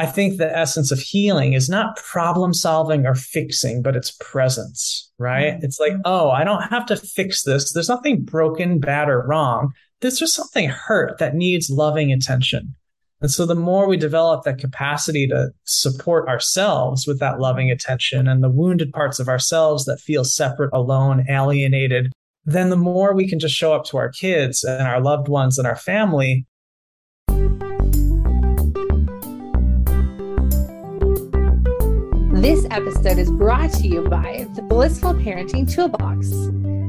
I think the essence of healing is not problem solving or fixing, but it's presence, right? Mm-hmm. It's like, oh, I don't have to fix this. There's nothing broken, bad, or wrong. There's just something hurt that needs loving attention. And so the more we develop that capacity to support ourselves with that loving attention and the wounded parts of ourselves that feel separate, alone, alienated, then the more we can just show up to our kids and our loved ones and our family. This episode is brought to you by the Blissful Parenting Toolbox.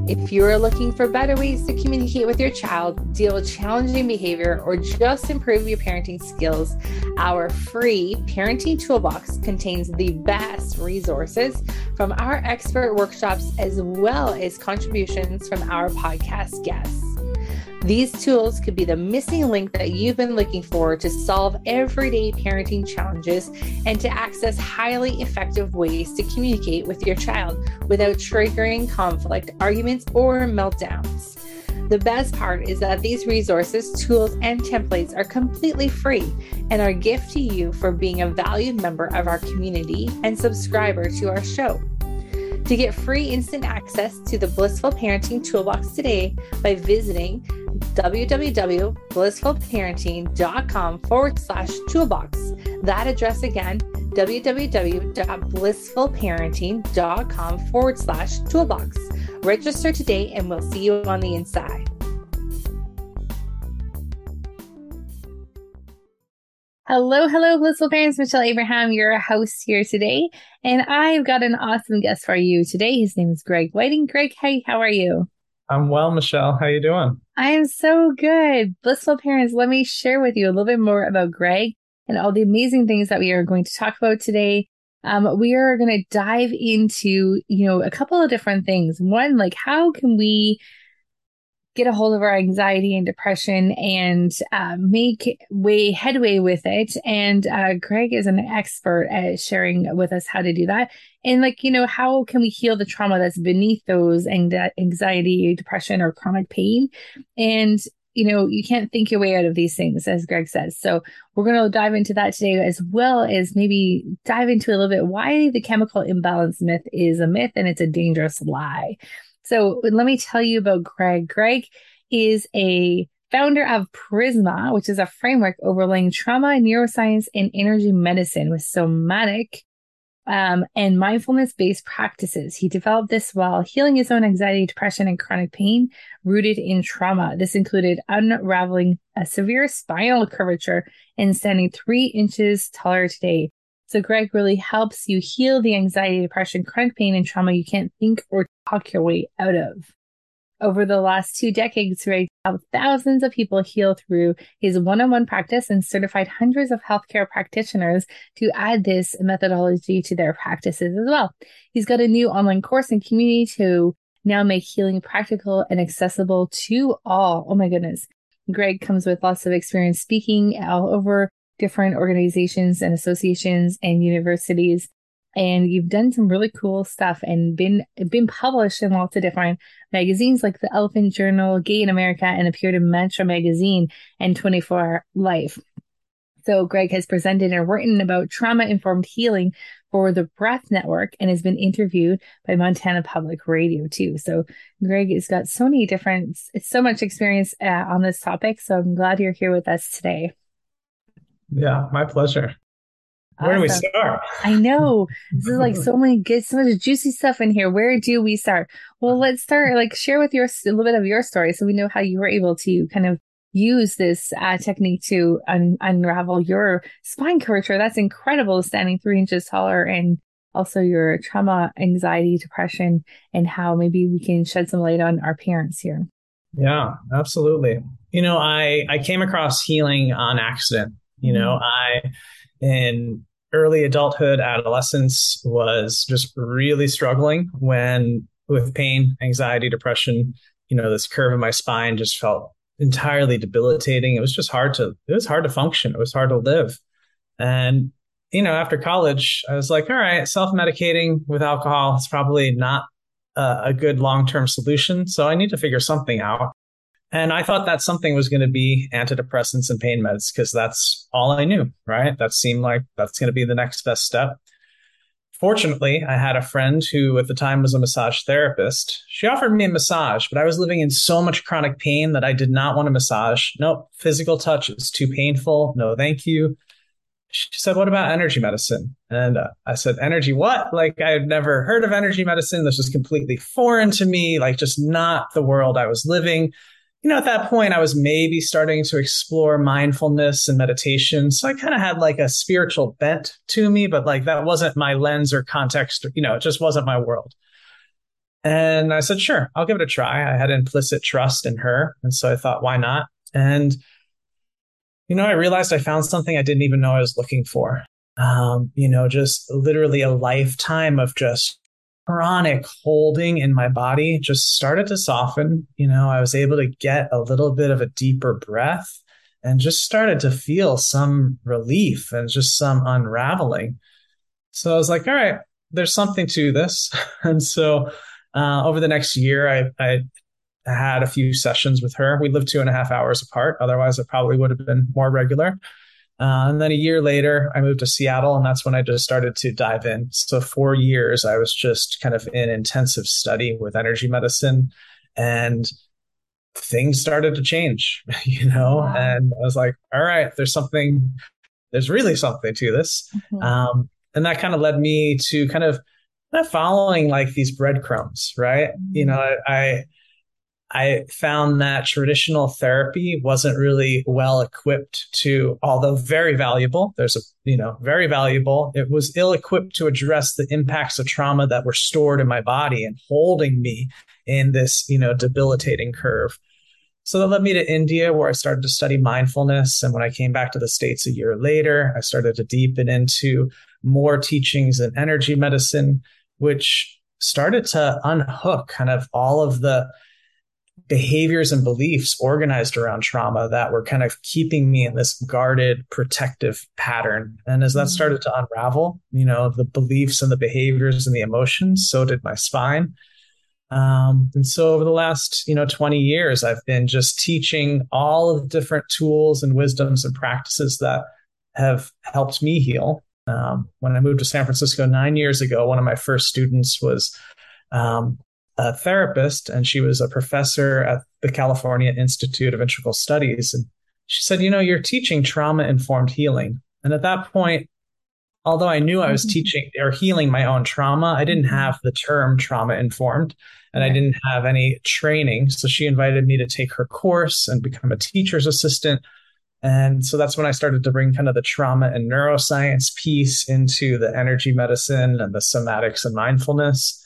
If you're looking for better ways to communicate with your child, deal with challenging behavior, or just improve your parenting skills, our free parenting toolbox contains the best resources from our expert workshops as well as contributions from our podcast guests. These tools could be the missing link that you've been looking for to solve everyday parenting challenges and to access highly effective ways to communicate with your child without triggering conflict, arguments, or meltdowns. The best part is that these resources, tools, and templates are completely free and are a gift to you for being a valued member of our community and subscriber to our show. To get free instant access to the Blissful Parenting Toolbox today by visiting www.blissfulparenting.com/toolbox. That address again, www.blissfulparenting.com/toolbox. Register today and we'll see you on the inside. Hello, hello, Blissful Parents. Michelle Abraham, your host here today. And I've got an awesome guest for you today. His name is Greg Wieting. Greg, hey, how are you? I'm well, Michelle. How are you doing? I am so good. Blissful Parents, let me share with you a little bit more about Greg and all the amazing things that we are going to talk about today. We are going to dive into, a couple of different things. One, like how can we get a hold of our anxiety and depression and make headway with it. And Greg is an expert at sharing with us how to do that. And how can we heal the trauma that's beneath those anxiety, depression, or chronic pain? And, you can't think your way out of these things, as Greg says. So we're going to dive into that today, as well as maybe dive into a little bit why the chemical imbalance myth is a myth and it's a dangerous lie. So let me tell you about Greg. Greg is a founder of Prisma, which is a framework overlaying trauma, neuroscience, and energy medicine with somatic and mindfulness-based practices. He developed this while healing his own anxiety, depression, and chronic pain rooted in trauma. This included unraveling a severe spinal curvature and standing 3 inches taller today. So Greg really helps you heal the anxiety, depression, chronic pain, and trauma you can't think or talk your way out of. Over the last 2 decades, Greg helped thousands of people heal through his one-on-one practice and certified hundreds of healthcare practitioners to add this methodology to their practices as well. He's got a new online course and community to now make healing practical and accessible to all. Oh my goodness. Greg comes with lots of experience speaking all over different organizations and associations and universities. And you've done some really cool stuff and been published in lots of different magazines like the Elephant Journal, Gay in America, and appeared in Mantra Magazine and 24 Life. So Greg has presented and written about trauma-informed healing for the Breath Network and has been interviewed by Montana Public Radio too. So Greg has got so much experience on this topic. So I'm glad you're here with us today. Yeah, my pleasure. Where do we start? I know. This is so much juicy stuff in here. Where do we start? Well, let's start, share with a little bit of your story so we know how you were able to kind of use this technique to unravel your spine curvature. That's incredible, standing 3 inches taller, and also your trauma, anxiety, depression, and how maybe we can shed some light on our parents here. Yeah, absolutely. I came across healing on accident. I, in early adulthood, adolescence, was just really struggling with pain, anxiety, depression. This curve in my spine just felt entirely debilitating. It was hard to function. It was hard to live. And, after college, I was like, all right, self-medicating with alcohol is probably not a good long-term solution. So I need to figure something out. And I thought that something was going to be antidepressants and pain meds because that's all I knew, right? That seemed like that's going to be the next best step. Fortunately, I had a friend who at the time was a massage therapist. She offered me a massage, but I was living in so much chronic pain that I did not want a massage. Nope, physical touch is too painful. No, thank you. She said, what about energy medicine? And I said, energy what? Like, I had never heard of energy medicine. This was completely foreign to me, like just not the world I was living. You know, at that point, I was maybe starting to explore mindfulness and meditation. So I kind of had like a spiritual bent to me, but like that wasn't my lens or context. You know, it just wasn't my world. And I said, sure, I'll give it a try. I had implicit trust in her. And so I thought, why not? And, you know, I realized I found something I didn't even know I was looking for. You know, just literally a lifetime of just chronic holding in my body just started to soften. You know, I was able to get a little bit of a deeper breath and just started to feel some relief and just some unraveling. So I was like, all right, there's something to this. And so over the next year, I had a few sessions with her. We lived 2.5 hours apart. Otherwise, it probably would have been more regular. And then a year later, I moved to Seattle, and that's when I just started to dive in. So 4 years, I was just kind of in intensive study with energy medicine, and things started to change, you know, wow. And I was like, all right, there's really something to this. Mm-hmm. And that kind of led me to kind of following like these breadcrumbs, right? Mm-hmm. You know, I found that traditional therapy wasn't really well equipped to, although very valuable, it was ill equipped to address the impacts of trauma that were stored in my body and holding me in this, you know, debilitating curve. So that led me to India, where I started to study mindfulness. And when I came back to the States a year later, I started to deepen into more teachings in energy medicine, which started to unhook kind of all of the behaviors and beliefs organized around trauma that were kind of keeping me in this guarded, protective pattern. And as that started to unravel, you know, the beliefs and the behaviors and the emotions, so did my spine. And so over the last, 20 years, I've been just teaching all of the different tools and wisdoms and practices that have helped me heal. When I moved to San Francisco 9 years ago, one of my first students was a therapist, and she was a professor at the California Institute of Integral Studies. And she said, you're teaching trauma-informed healing. And at that point, although I knew I was teaching or healing my own trauma, I didn't have the term trauma-informed, and I didn't have any training. So she invited me to take her course and become a teacher's assistant. And so that's when I started to bring kind of the trauma and neuroscience piece into the energy medicine and the somatics and mindfulness.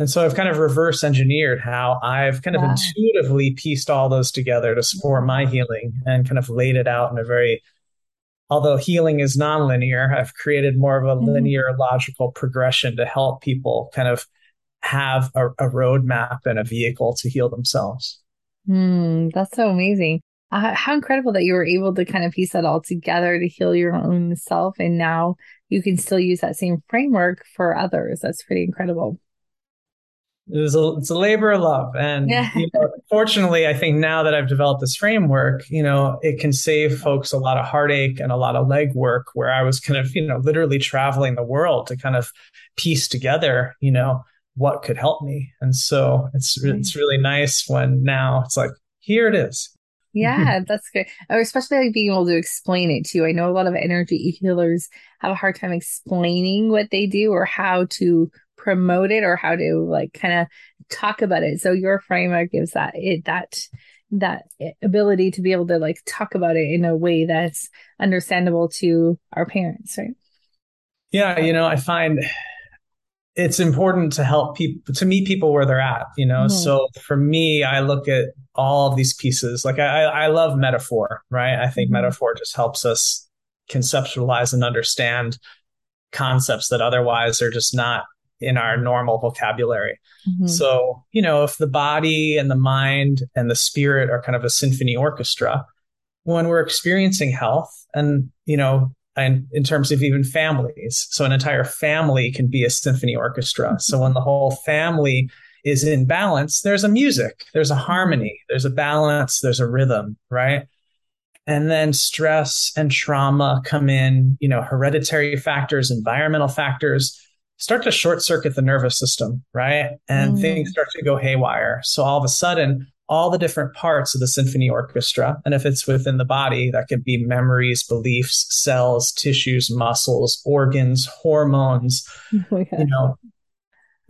And so I've kind of reverse engineered how I've kind of intuitively pieced all those together to support my healing and kind of laid it out in a very, although healing is nonlinear, I've created more of a linear logical progression to help people kind of have a roadmap and a vehicle to heal themselves. That's so amazing. How incredible that you were able to kind of piece that all together to heal your own self. And now you can still use that same framework for others. That's pretty incredible. It's a labor of love. And fortunately, I think now that I've developed this framework, it can save folks a lot of heartache and a lot of legwork, where I was kind of, literally traveling the world to kind of piece together, what could help me. And so it's really nice when now it's like, here it is. Yeah, that's good. Especially like being able to explain it too. I know a lot of energy healers have a hard time explaining what they do or how to promote it or how to like kind of talk about it. So your framework gives that ability to be able to like talk about it in a way that's understandable to our parents, right? Yeah, I find it's important to help people, to meet people where they're at, Mm-hmm. So for me, I look at all of these pieces. Like I love metaphor, right? I think metaphor just helps us conceptualize and understand concepts that otherwise are just not in our normal vocabulary. Mm-hmm. So, if the body and the mind and the spirit are kind of a symphony orchestra, when we're experiencing health and, and in terms of even families, so an entire family can be a symphony orchestra. Mm-hmm. So when the whole family is in balance, there's a music, there's a harmony, there's a balance, there's a rhythm, right? And then stress and trauma come in, you know, hereditary factors, environmental factors start to short circuit the nervous system, right? And things start to go haywire. So all of a sudden, all the different parts of the symphony orchestra, and if it's within the body, that could be memories, beliefs, cells, tissues, muscles, organs, hormones, you know,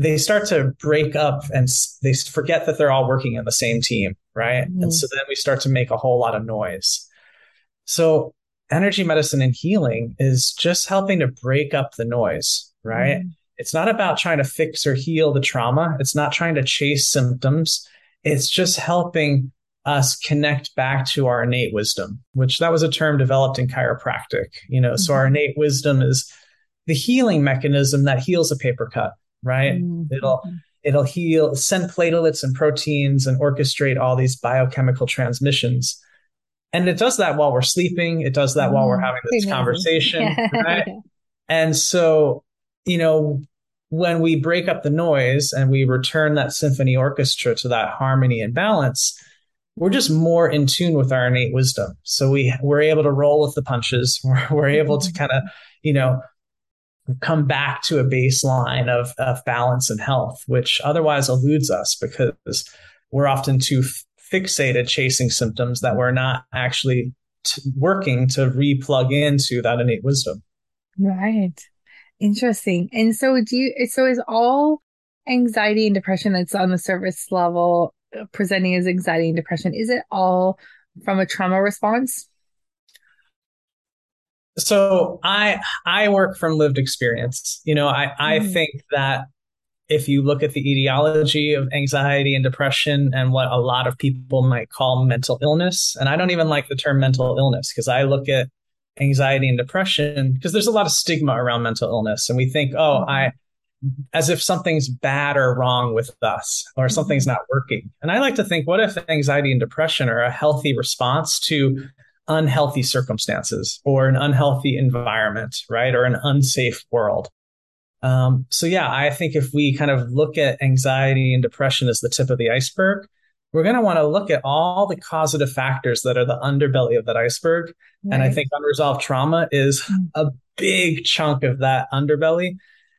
they start to break up and they forget that they're all working on the same team, right? And so then we start to make a whole lot of noise. So energy medicine and healing is just helping to break up the noise, right? It's not about trying to fix or heal the trauma. It's not trying to chase symptoms. It's just helping us connect back to our innate wisdom, which that was a term developed in chiropractic, you know, so our innate wisdom is the healing mechanism that heals a paper cut. Right. It'll heal, send platelets and proteins and orchestrate all these biochemical transmissions. And it does that while we're sleeping. It does that while we're having this conversation. Right? And so, you know, when we break up the noise and we return that symphony orchestra to that harmony and balance, we're just more in tune with our innate wisdom. So we're able to roll with the punches. We're able to kind of, you know, come back to a baseline of balance and health, which otherwise eludes us because we're often too fixated chasing symptoms that we're not actually working to re-plug into that innate wisdom. Right. Interesting. And so so is all anxiety and depression that's on the surface level presenting as anxiety and depression, is it all from a trauma response? So I work from lived experience. You know, I think that if you look at the etiology of anxiety and depression and what a lot of people might call mental illness, and I don't even like the term mental illness because I look at anxiety and depression because there's a lot of stigma around mental illness. And we think, as if something's bad or wrong with us or something's not working. And I like to think, what if anxiety and depression are a healthy response to unhealthy circumstances or an unhealthy environment, right? Or an unsafe world. I think if we kind of look at anxiety and depression as the tip of the iceberg, we're going to want to look at all the causative factors that are the underbelly of that iceberg. Right. And I think unresolved trauma is a big chunk of that underbelly,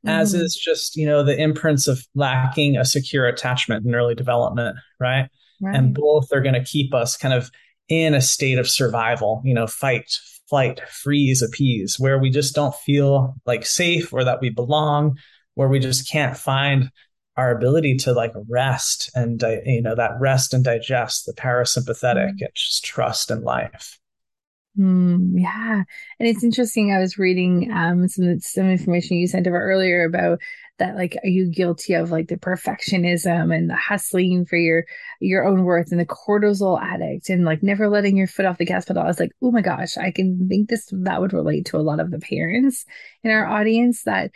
as is just, you know, the imprints of lacking a secure attachment in early development, right? Right. And both are going to keep us kind of in a state of survival, you know, fight, flight, freeze, appease, where we just don't feel like safe or that we belong, where we just can't find our ability to like rest and, you know, that rest and digest, the parasympathetic and just trust in life. Yeah. And it's interesting. I was reading some information you sent over earlier about that, like, are you guilty of like the perfectionism and the hustling for your own worth and the cortisol addict and like never letting your foot off the gas pedal? I was like, oh my gosh, I can think that would relate to a lot of the parents in our audience that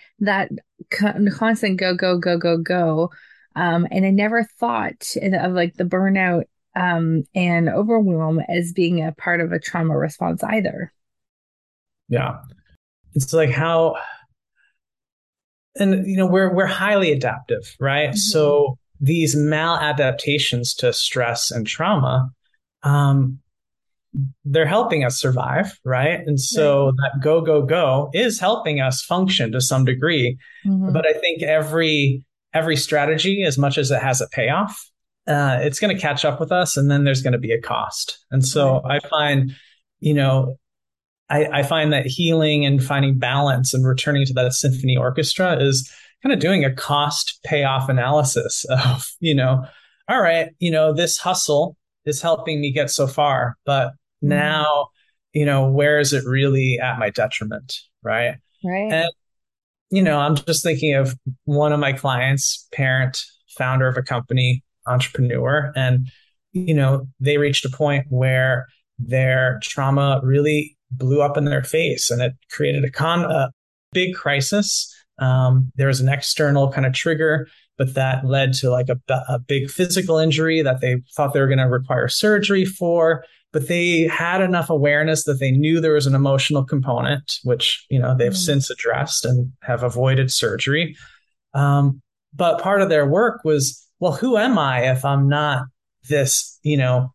constant go, go, go, go, go. And I never thought of like the burnout and overwhelm as being a part of a trauma response either. Yeah. It's like how, and you know, we're highly adaptive, right? So these maladaptations to stress and trauma, they're helping us survive, right? And so that go, go, go is helping us function to some degree. But I think every strategy, as much as it has a payoff, it's going to catch up with us, and then there's going to be a cost. And so I find, you know, I find that healing and finding balance and returning to that symphony orchestra is kind of doing a cost payoff analysis of, you know, all right, you know, this hustle is helping me get so far, but now, you know, where is it really at my detriment? Right. Right. And, you know, I'm just thinking of one of my clients, parent, founder of a company, entrepreneur. And, you know, they reached a point where their trauma really blew up in their face and it created a big crisis. There was an external kind of trigger, but that led to like a big physical injury that they thought they were going to require surgery for, but they had enough awareness that they knew there was an emotional component, which, you know, they've since addressed and have avoided surgery. But part of their work was, well, who am I if I'm not this, you know,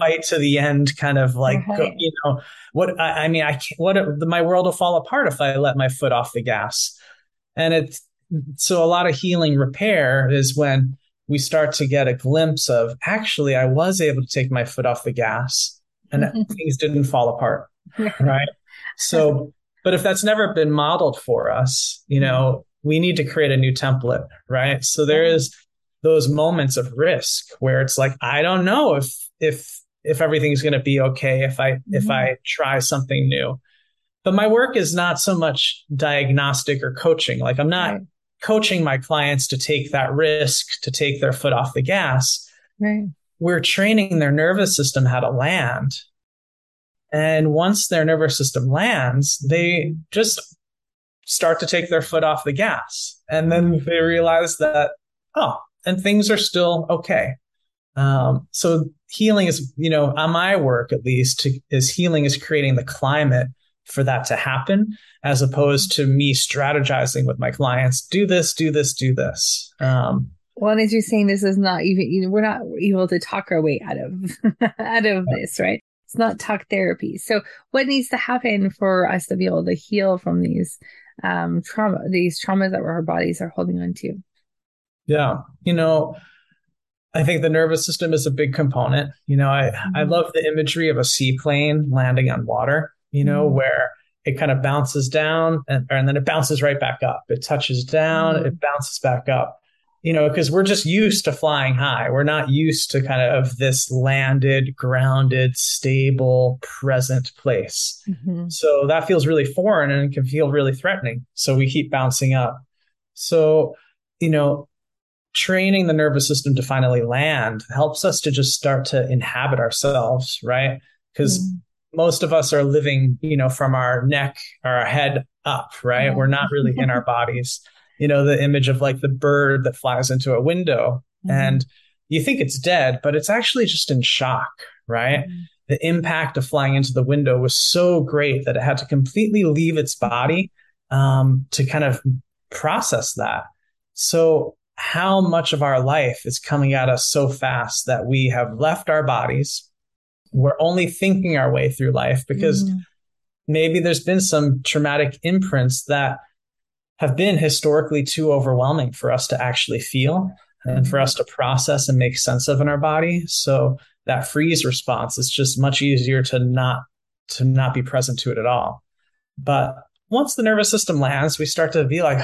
fight to the end kind of like, you know, what I mean, I can't, what my world will fall apart if I let my foot off the gas. And it's so a lot of healing repair is when we start to get a glimpse of actually, I was able to take my foot off the gas and things didn't fall apart. Right. So, but if that's never been modeled for us, you know, we need to create a new template. Right. So there is those moments of risk where it's like, I don't know if everything's going to be okay, if I try something new. But my work is not so much diagnostic or coaching. Like I'm not coaching my clients to take that risk, to take their foot off the gas. Right. We're training their nervous system how to land. And once their nervous system lands, they just start to take their foot off the gas. And then they realize that, oh, and things are still okay. So healing is, you know, on my work at least, healing is creating the climate for that to happen, as opposed to me strategizing with my clients, do this, do this, do this. Well, as you're saying, this is not even, you know, we're not able to talk our way out of this, right? It's not talk therapy. So what needs to happen for us to be able to heal from these traumas that our bodies are holding on to? Yeah. You know, I think the nervous system is a big component. You know, I love the imagery of a seaplane landing on water, you know, where it kind of bounces down and then it bounces right back up. It touches down, it bounces back up, you know, because we're just used to flying high. We're not used to kind of this landed, grounded, stable, present place. So that feels really foreign and can feel really threatening. So we keep bouncing up. So, you know, training the nervous system to finally land helps us to just start to inhabit ourselves, right? Because most of us are living, you know, from our neck or our head up, right? We're not really in our bodies. You know, the image of like the bird that flies into a window and you think it's dead, but it's actually just in shock, right? The impact of flying into the window was so great that it had to completely leave its body to kind of process that. So how much of our life is coming at us so fast that we have left our bodies? We're only thinking our way through life because maybe there's been some traumatic imprints that have been historically too overwhelming for us to actually feel and for us to process and make sense of in our body. So that freeze response is just much easier to not be present to it at all. But once the nervous system lands, we start to be like,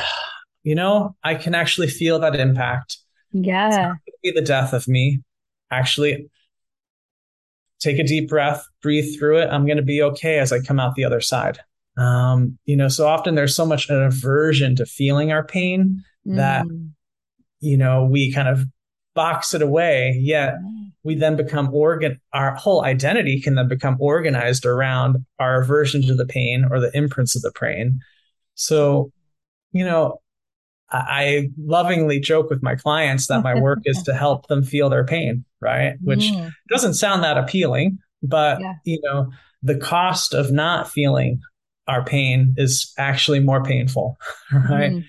you know, I can actually feel that impact. Yeah. It's not going to be the death of me. Actually, take a deep breath, breathe through it. I'm going to be okay as I come out the other side. You know, so often there's so much an aversion to feeling our pain that, you know, we kind of box it away, yet we then become our whole identity can then become organized around our aversion to the pain or the imprints of the pain. So, you know, I lovingly joke with my clients that my work is to help them feel their pain, right? Which doesn't sound that appealing, but you know, the cost of not feeling our pain is actually more painful, right?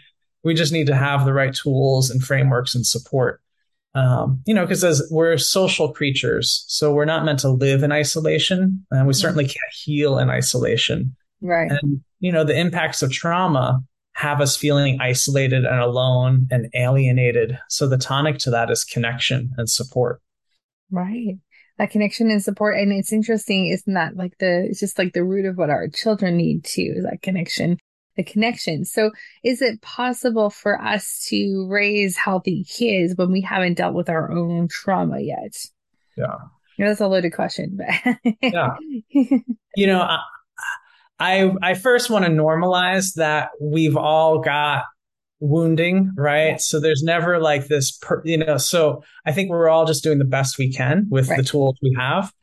We just need to have the right tools and frameworks and support, you know, because as we're social creatures, so we're not meant to live in isolation, and we certainly can't heal in isolation. Right. And, you know, the impacts of trauma have us feeling isolated and alone and alienated. So the tonic to that is connection and support. Right. That connection and support. And it's interesting, isn't that like it's just like the root of what our children need too, is that connection, the connection. So is it possible for us to raise healthy kids when we haven't dealt with our own trauma yet? Yeah. You know, that's a loaded question, but yeah. You know, I first want to normalize that we've all got wounding, right? So there's never like this, you know, so I think we're all just doing the best we can with the tools we have.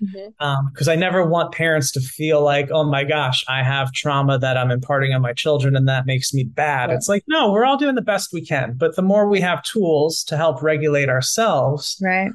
Because I never want parents to feel like, oh my gosh, I have trauma that I'm imparting on my children and that makes me bad. Right. It's like, no, we're all doing the best we can. But the more we have tools to help regulate ourselves, right?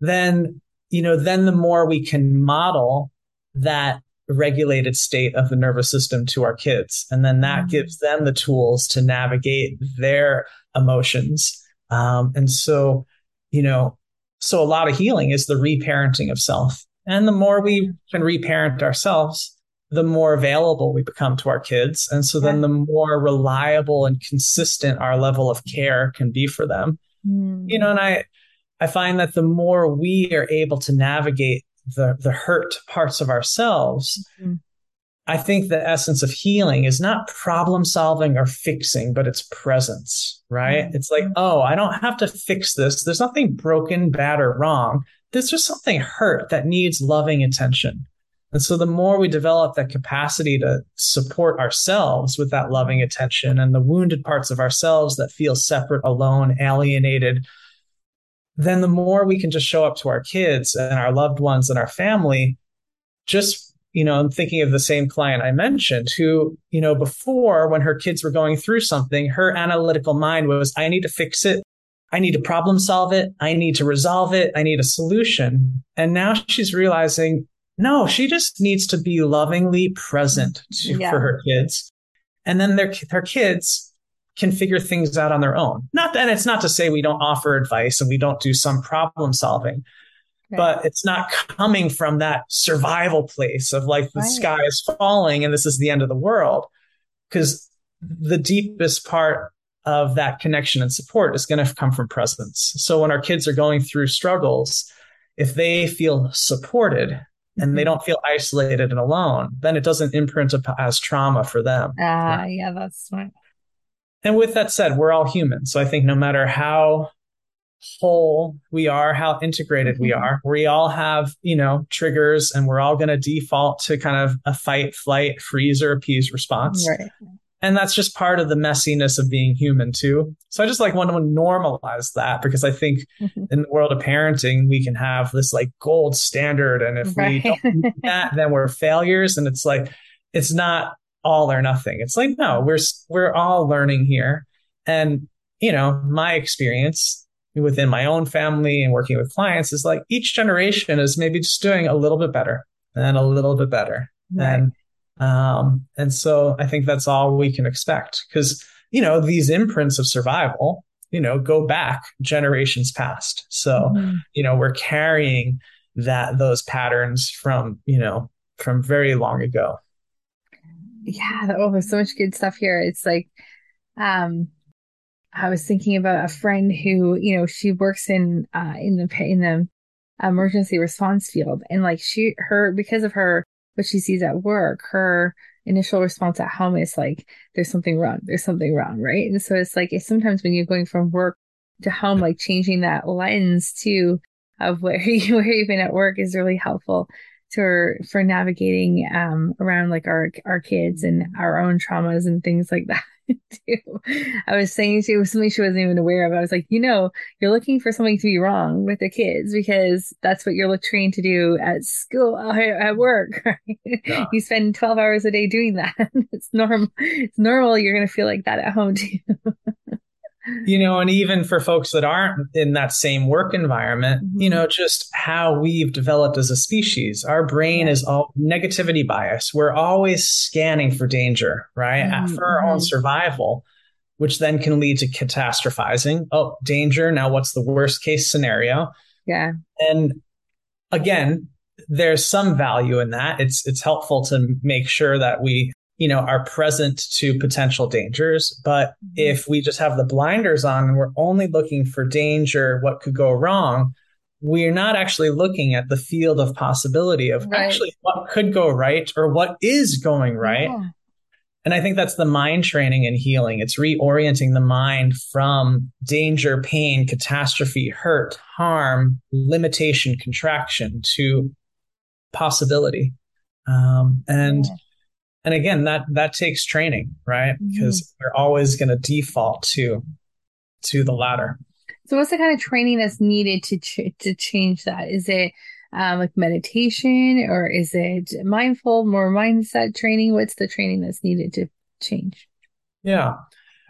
Then, you know, then the more we can model that regulated state of the nervous system to our kids. And then that gives them the tools to navigate their emotions. And so you know, so a lot of healing is the reparenting of self. And the more we can reparent ourselves, the more available we become to our kids. And so then the more reliable and consistent our level of care can be for them. Mm. You know, and I find that the more we are able to navigate the hurt parts of ourselves, mm-hmm. I think the essence of healing is not problem solving or fixing, but it's presence, right? Mm-hmm. It's like, oh, I don't have to fix this. There's nothing broken, bad, or wrong. There's just something hurt that needs loving attention. And so the more we develop that capacity to support ourselves with that loving attention and the wounded parts of ourselves that feel separate, alone, alienated, then the more we can just show up to our kids and our loved ones and our family. Just, you know, I'm thinking of the same client I mentioned who, you know, before when her kids were going through something, her analytical mind was, I need to fix it. I need to problem solve it. I need to resolve it. I need a solution. And now she's realizing, no, she just needs to be lovingly present for her kids. And then their kids can figure things out on their own. And it's not to say we don't offer advice and we don't do some problem solving, but it's not coming from that survival place of like the sky is falling and this is the end of the world. Because the deepest part of that connection and support is going to come from presence. So when our kids are going through struggles, if they feel supported, and they don't feel isolated and alone, then it doesn't imprint as trauma for them. Yeah, that's smart. And with that said, we're all human. So I think no matter how whole we are, how integrated we are, we all have, you know, triggers, and we're all going to default to kind of a fight, flight, freeze, or appease response. Right. And that's just part of the messiness of being human too. So I just like want to normalize that, because I think in the world of parenting, we can have this like gold standard. And if we don't do that, then we're failures. And it's like, it's not all or nothing. It's like, no, we're all learning here. And, you know, my experience within my own family and working with clients is like each generation is maybe just doing a little bit better and a little bit better. And so I think that's all we can expect, because, you know, these imprints of survival, you know, go back generations past. So, you know, we're carrying those patterns from very long ago. Yeah. Oh, there's so much good stuff here. It's like, I was thinking about a friend who, you know, she works in the emergency response field, and like because of her, what she sees at work, her initial response at home is like, there's something wrong. Right. And so it's like, sometimes when you're going from work to home, like changing that lens too of where you've been at work is really helpful for navigating around like our kids and our own traumas and things like that too. I was saying it was something she wasn't even aware of. I was like, you know, you're looking for something to be wrong with the kids because that's what you're trained to do at school, at work. Right? Yeah. You spend 12 hours a day doing that. It's normal. You're going to feel like that at home too. You know, and even for folks that aren't in that same work environment, you know, just how we've developed as a species, our brain is all negativity bias. We're always scanning for danger, right? For our own survival, which then can lead to catastrophizing. Oh, danger. Now what's the worst case scenario? Yeah. And again, there's some value in that. It's helpful to make sure that we, you know, are present to potential dangers. But if we just have the blinders on and we're only looking for danger, what could go wrong, we're not actually looking at the field of possibility of actually what could go right or what is going right. Yeah. And I think that's the mind training and healing. It's reorienting the mind from danger, pain, catastrophe, hurt, harm, limitation, contraction to possibility. And again, that takes training, right? Because we're always going to default to the latter. So what's the kind of training that's needed to change that? Is it like meditation, or is it more mindset training? What's the training that's needed to change? Yeah.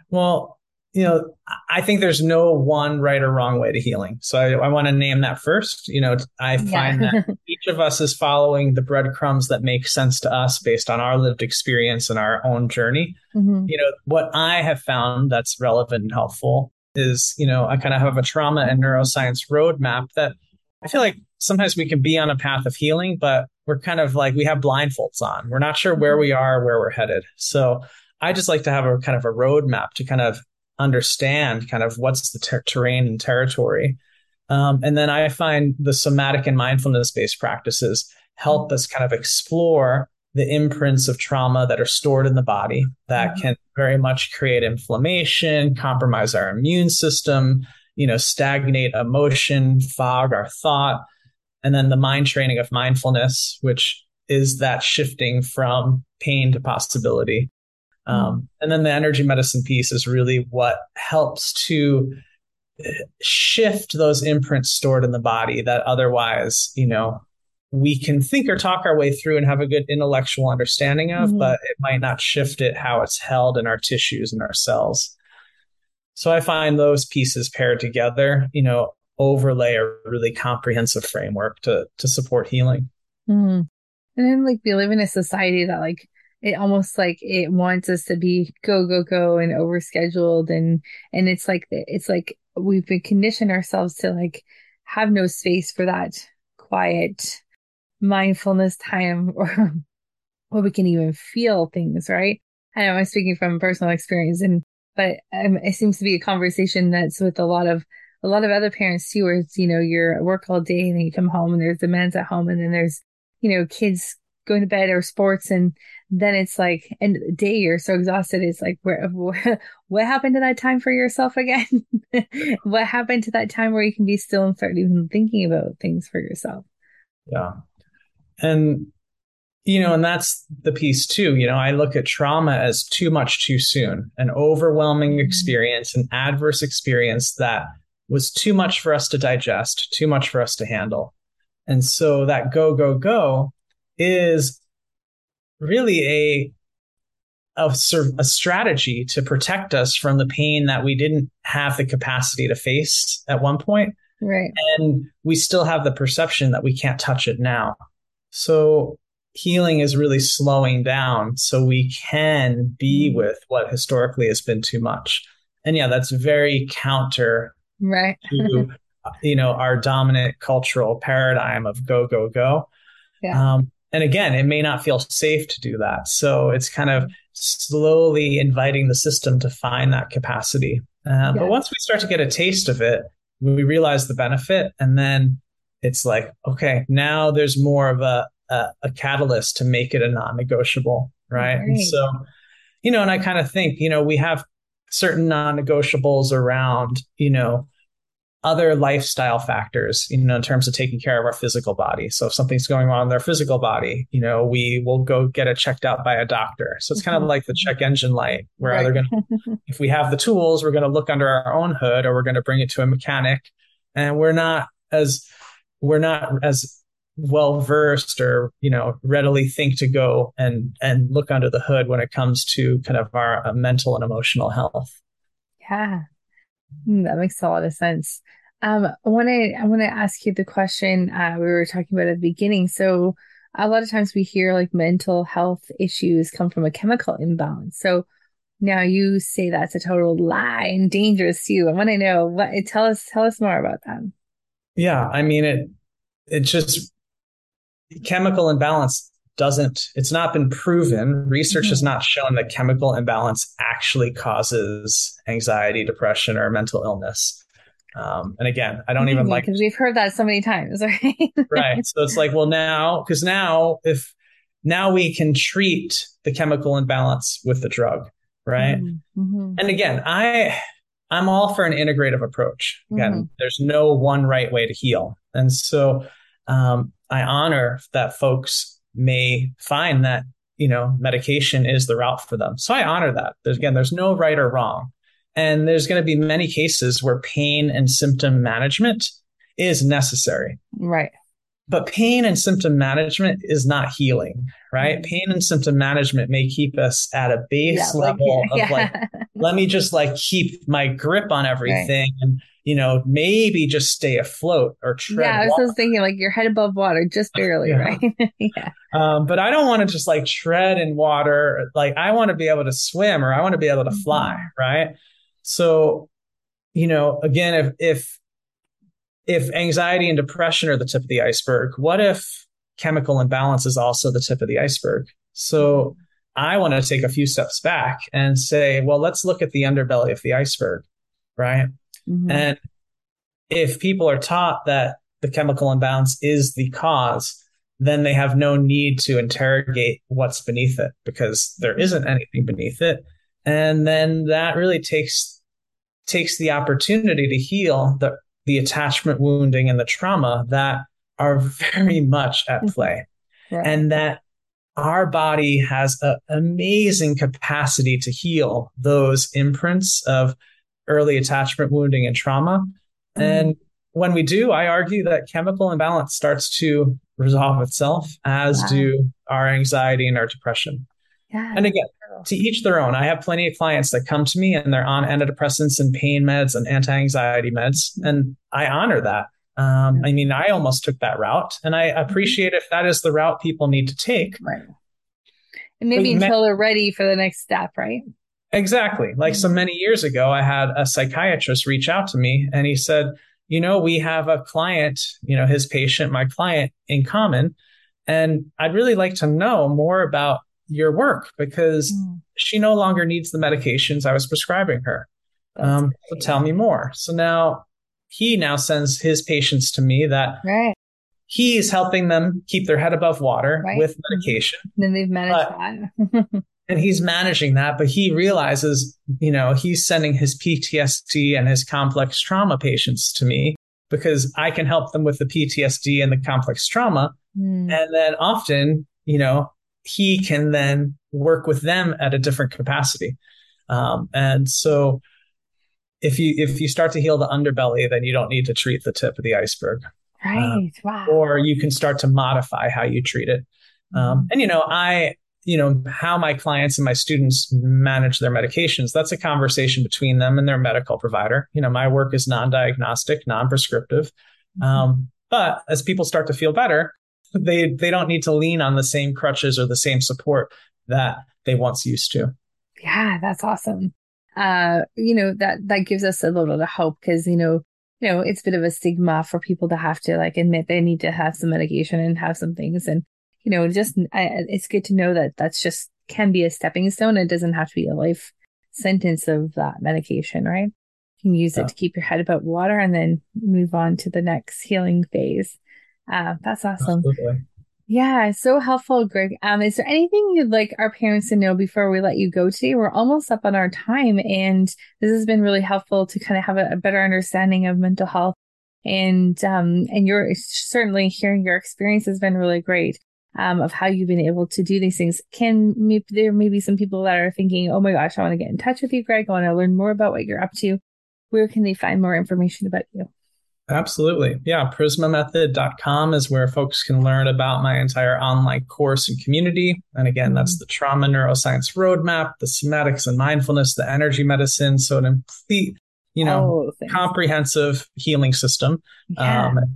Well, you know, I think there's no one right or wrong way to healing. So I want to name that first. You know, I find that each of us is following the breadcrumbs that make sense to us based on our lived experience and our own journey. You know, what I have found that's relevant and helpful is, you know, I kind of have a trauma and neuroscience roadmap that I feel like sometimes we can be on a path of healing, but we're kind of like, we have blindfolds on. We're not sure where we are, where we're headed. So I just like to have a kind of a roadmap to kind of understand kind of what's the terrain and territory. And then I find the somatic and mindfulness-based practices help us kind of explore the imprints of trauma that are stored in the body that can very much create inflammation, compromise our immune system, you know, stagnate emotion, fog our thought. And then the mind training of mindfulness, which is that shifting from pain to possibility. And then the energy medicine piece is really what helps to shift those imprints stored in the body that otherwise, you know, we can think or talk our way through and have a good intellectual understanding of, but it might not shift it how it's held in our tissues and our cells. So I find those pieces paired together, you know, overlay a really comprehensive framework to support healing. And then like we live in a society that like, it almost like it wants us to be go, go, go and overscheduled. And it's like we've been conditioned ourselves to like have no space for that quiet mindfulness time or where we can even feel things, right? I know I'm speaking from personal experience, but it seems to be a conversation that's with a lot of other parents too, where it's, you know, you're at work all day and then you come home and there's the men's at home and then there's, you know, kids going to bed or sports, and then it's like end of the day you're so exhausted. It's like where what happened to that time for yourself again? What happened to that time where you can be still and start even thinking about things for yourself? Yeah. And, you know, and that's the piece too. You know, I look at trauma as too much too soon, an overwhelming experience, an adverse experience that was too much for us to digest, too much for us to handle. And so that go, go, go is really a strategy to protect us from the pain that we didn't have the capacity to face at one point. Right. And we still have the perception that we can't touch it now. So healing is really slowing down so we can be with what historically has been too much. And yeah, that's very counter right. to, you know, our dominant cultural paradigm of go, go, go. Yeah. And again, it may not feel safe to do that. So it's kind of slowly inviting the system to find that capacity. But once we start to get a taste of it, we realize the benefit. And then it's like, okay, now there's more of a catalyst to make it a non-negotiable, right? Right. And so, you know, and I kind of think, you know, we have certain non-negotiables around, you know, other lifestyle factors, you know, in terms of taking care of our physical body. So if something's going wrong with our physical body, you know, we will go get it checked out by a doctor. So it's kind of like the check engine light, where either if we have the tools, we're going to look under our own hood, or we're going to bring it to a mechanic. And we're not as well versed, or, you know, readily think to go and look under the hood when it comes to kind of our mental and emotional health. Yeah. That makes a lot of sense. I want to ask you the question we were talking about at the beginning. So a lot of times we hear like mental health issues come from a chemical imbalance. So now you say that's a total lie and dangerous to you. I want to know tell us more about that. Yeah. I mean, it just chemical imbalance it's not been proven. Research has not shown that chemical imbalance actually causes anxiety, depression, or mental illness. And again, I don't even like, because we've heard that so many times, right? Right. So it's like, well, now we can treat the chemical imbalance with the drug, right? Mm-hmm. And again, I'm all for an integrative approach. Again, there's no one right way to heal. And so I honor that folks may find that, you know, medication is the route for them. So I honor that. There's no right or wrong. And there's going to be many cases where pain and symptom management is necessary. Right. But pain and symptom management is not healing, right? Mm-hmm. Pain and symptom management may keep us at a base level of let me just like keep my grip on everything and, you know, maybe just stay afloat or tread water. Yeah, I was just thinking like your head above water, just barely, right? Yeah. But I don't want to just like tread in water. Like I want to be able to swim, or I want to be able to fly, right? So you know, again, if anxiety and depression are the tip of the iceberg, what if chemical imbalance is also the tip of the iceberg? So I want to take a few steps back and say, well, let's look at the underbelly of the iceberg, right? Mm-hmm. And if people are taught that the chemical imbalance is the cause, then they have no need to interrogate what's beneath it, because there isn't anything beneath it. And then that really takes the opportunity to heal the attachment wounding and the trauma that are very much at play. Yeah. And that our body has an amazing capacity to heal those imprints of early attachment wounding and trauma. Mm. And when we do, I argue that chemical imbalance starts to resolve itself, as do our anxiety and our depression. Yeah. And again, to each their own. I have plenty of clients that come to me and they're on antidepressants and pain meds and anti-anxiety meds. And I honor that. I mean, I almost took that route, and I appreciate if that is the route people need to take. Right. And maybe until they're ready for the next step, right? Exactly. Like so many years ago, I had a psychiatrist reach out to me and he said, you know, we have a client, you know, his patient, my client in common, and I'd really like to know more about your work because she no longer needs the medications I was prescribing her. So tell me more. So now he now sends his patients to me that he's helping them keep their head above water with medication. Then they've managed that. And he's managing that, but he realizes, you know, he's sending his PTSD and his complex trauma patients to me because I can help them with the PTSD and the complex trauma. And then often, you know, he can then work with them at a different capacity. And so if you start to heal the underbelly, then you don't need to treat the tip of the iceberg. Right. Wow. Or you can start to modify how you treat it. And, you know, how my clients and my students manage their medications, that's a conversation between them and their medical provider. You know, my work is non-diagnostic, non-prescriptive. But as people start to feel better, they don't need to lean on the same crutches or the same support that they once used to. Yeah, that's awesome. You know, that gives us a little bit of hope because, you know, it's a bit of a stigma for people to have to like admit they need to have some medication and have some things. And, you know, it's good to know that that's just can be a stepping stone. It doesn't have to be a life sentence of that medication, right? You can use it to keep your head above water and then move on to the next healing phase. That's awesome. Absolutely. Yeah, so helpful, Greg. Is there anything you'd like our parents to know before we let you go today? We're almost up on our time, and this has been really helpful to kind of have a better understanding of mental health. And you're certainly hearing your experience has been really great. Of how you've been able to do these things. There may be some people that are thinking, oh my gosh, I want to get in touch with you, Greg. I want to learn more about what you're up to. Where can they find more information about you? Absolutely. Yeah. Prismamethod.com is where folks can learn about my entire online course and community. And again, that's the trauma neuroscience roadmap, the somatics and mindfulness, the energy medicine. So an complete, you know, comprehensive healing system,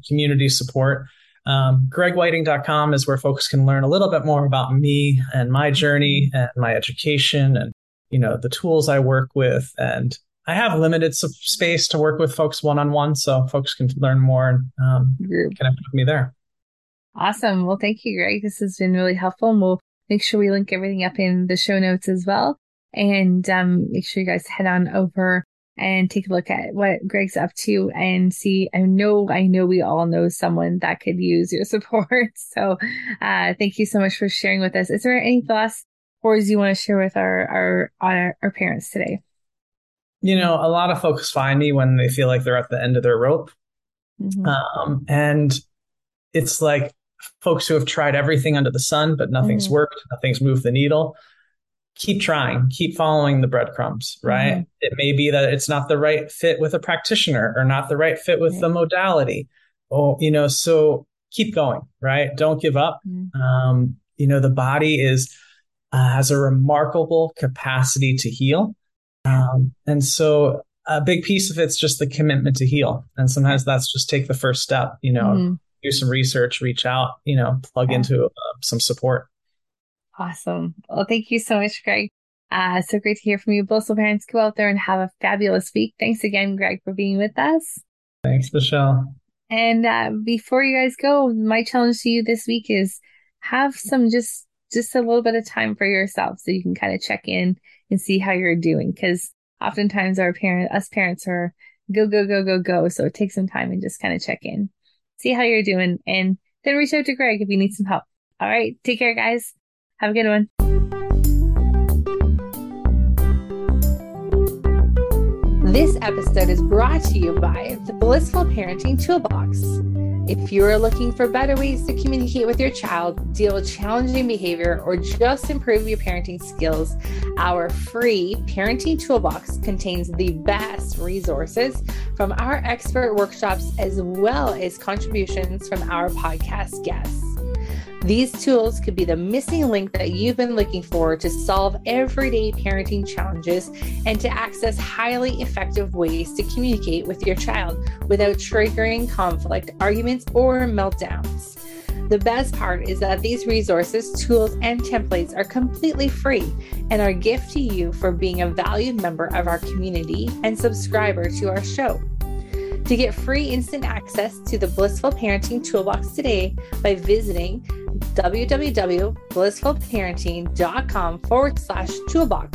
community support. GregWieting.com is where folks can learn a little bit more about me and my journey and my education and, you know, the tools I work with. And I have limited space to work with folks one-on-one, so folks can learn more and connect with me there. Awesome. Well, thank you, Greg. This has been really helpful. And we'll make sure we link everything up in the show notes as well. And make sure you guys head on over and take a look at what Greg's up to and see. I know we all know someone that could use your support. So thank you so much for sharing with us. Is there any thoughts or do you want to share with our parents today? You know, a lot of folks find me when they feel like they're at the end of their rope. Mm-hmm. And it's like folks who have tried everything under the sun, but nothing's worked, nothing's moved the needle. Keep trying, keep following the breadcrumbs, right? It may be that it's not the right fit with a practitioner or not the right fit with the modality. Oh, you know, so keep going, right? Don't give up. You know, the body has a remarkable capacity to heal. And so a big piece of it's just the commitment to heal. And sometimes that's just take the first step, you know, do some research, reach out, you know, plug into some support. Awesome. Well, thank you so much, Greg. So great to hear from you. Blissful parents, go out there and have a fabulous week. Thanks again, Greg, for being with us. Thanks, Michelle. And before you guys go, my challenge to you this week is have some just a little bit of time for yourself so you can kind of check in and see how you're doing. Because oftentimes us parents are go. So take some time and just kind of check in, see how you're doing, and then reach out to Greg if you need some help. All right. Take care, guys. Have a good one. This episode is brought to you by the Blissful Parenting Toolbox. If you're looking for better ways to communicate with your child, deal with challenging behavior, or just improve your parenting skills, our free parenting toolbox contains the best resources from our expert workshops as well as contributions from our podcast guests. These tools could be the missing link that you've been looking for to solve everyday parenting challenges and to access highly effective ways to communicate with your child without triggering conflict, arguments, or meltdowns. The best part is that these resources, tools, and templates are completely free and are a gift to you for being a valued member of our community and subscriber to our show. To get free instant access to the Blissful Parenting Toolbox today by visiting www.blissfulparenting.com/toolbox.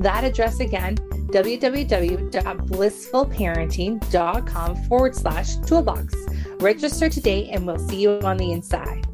That address again, www.blissfulparenting.com/toolbox. Register today and we'll see you on the inside.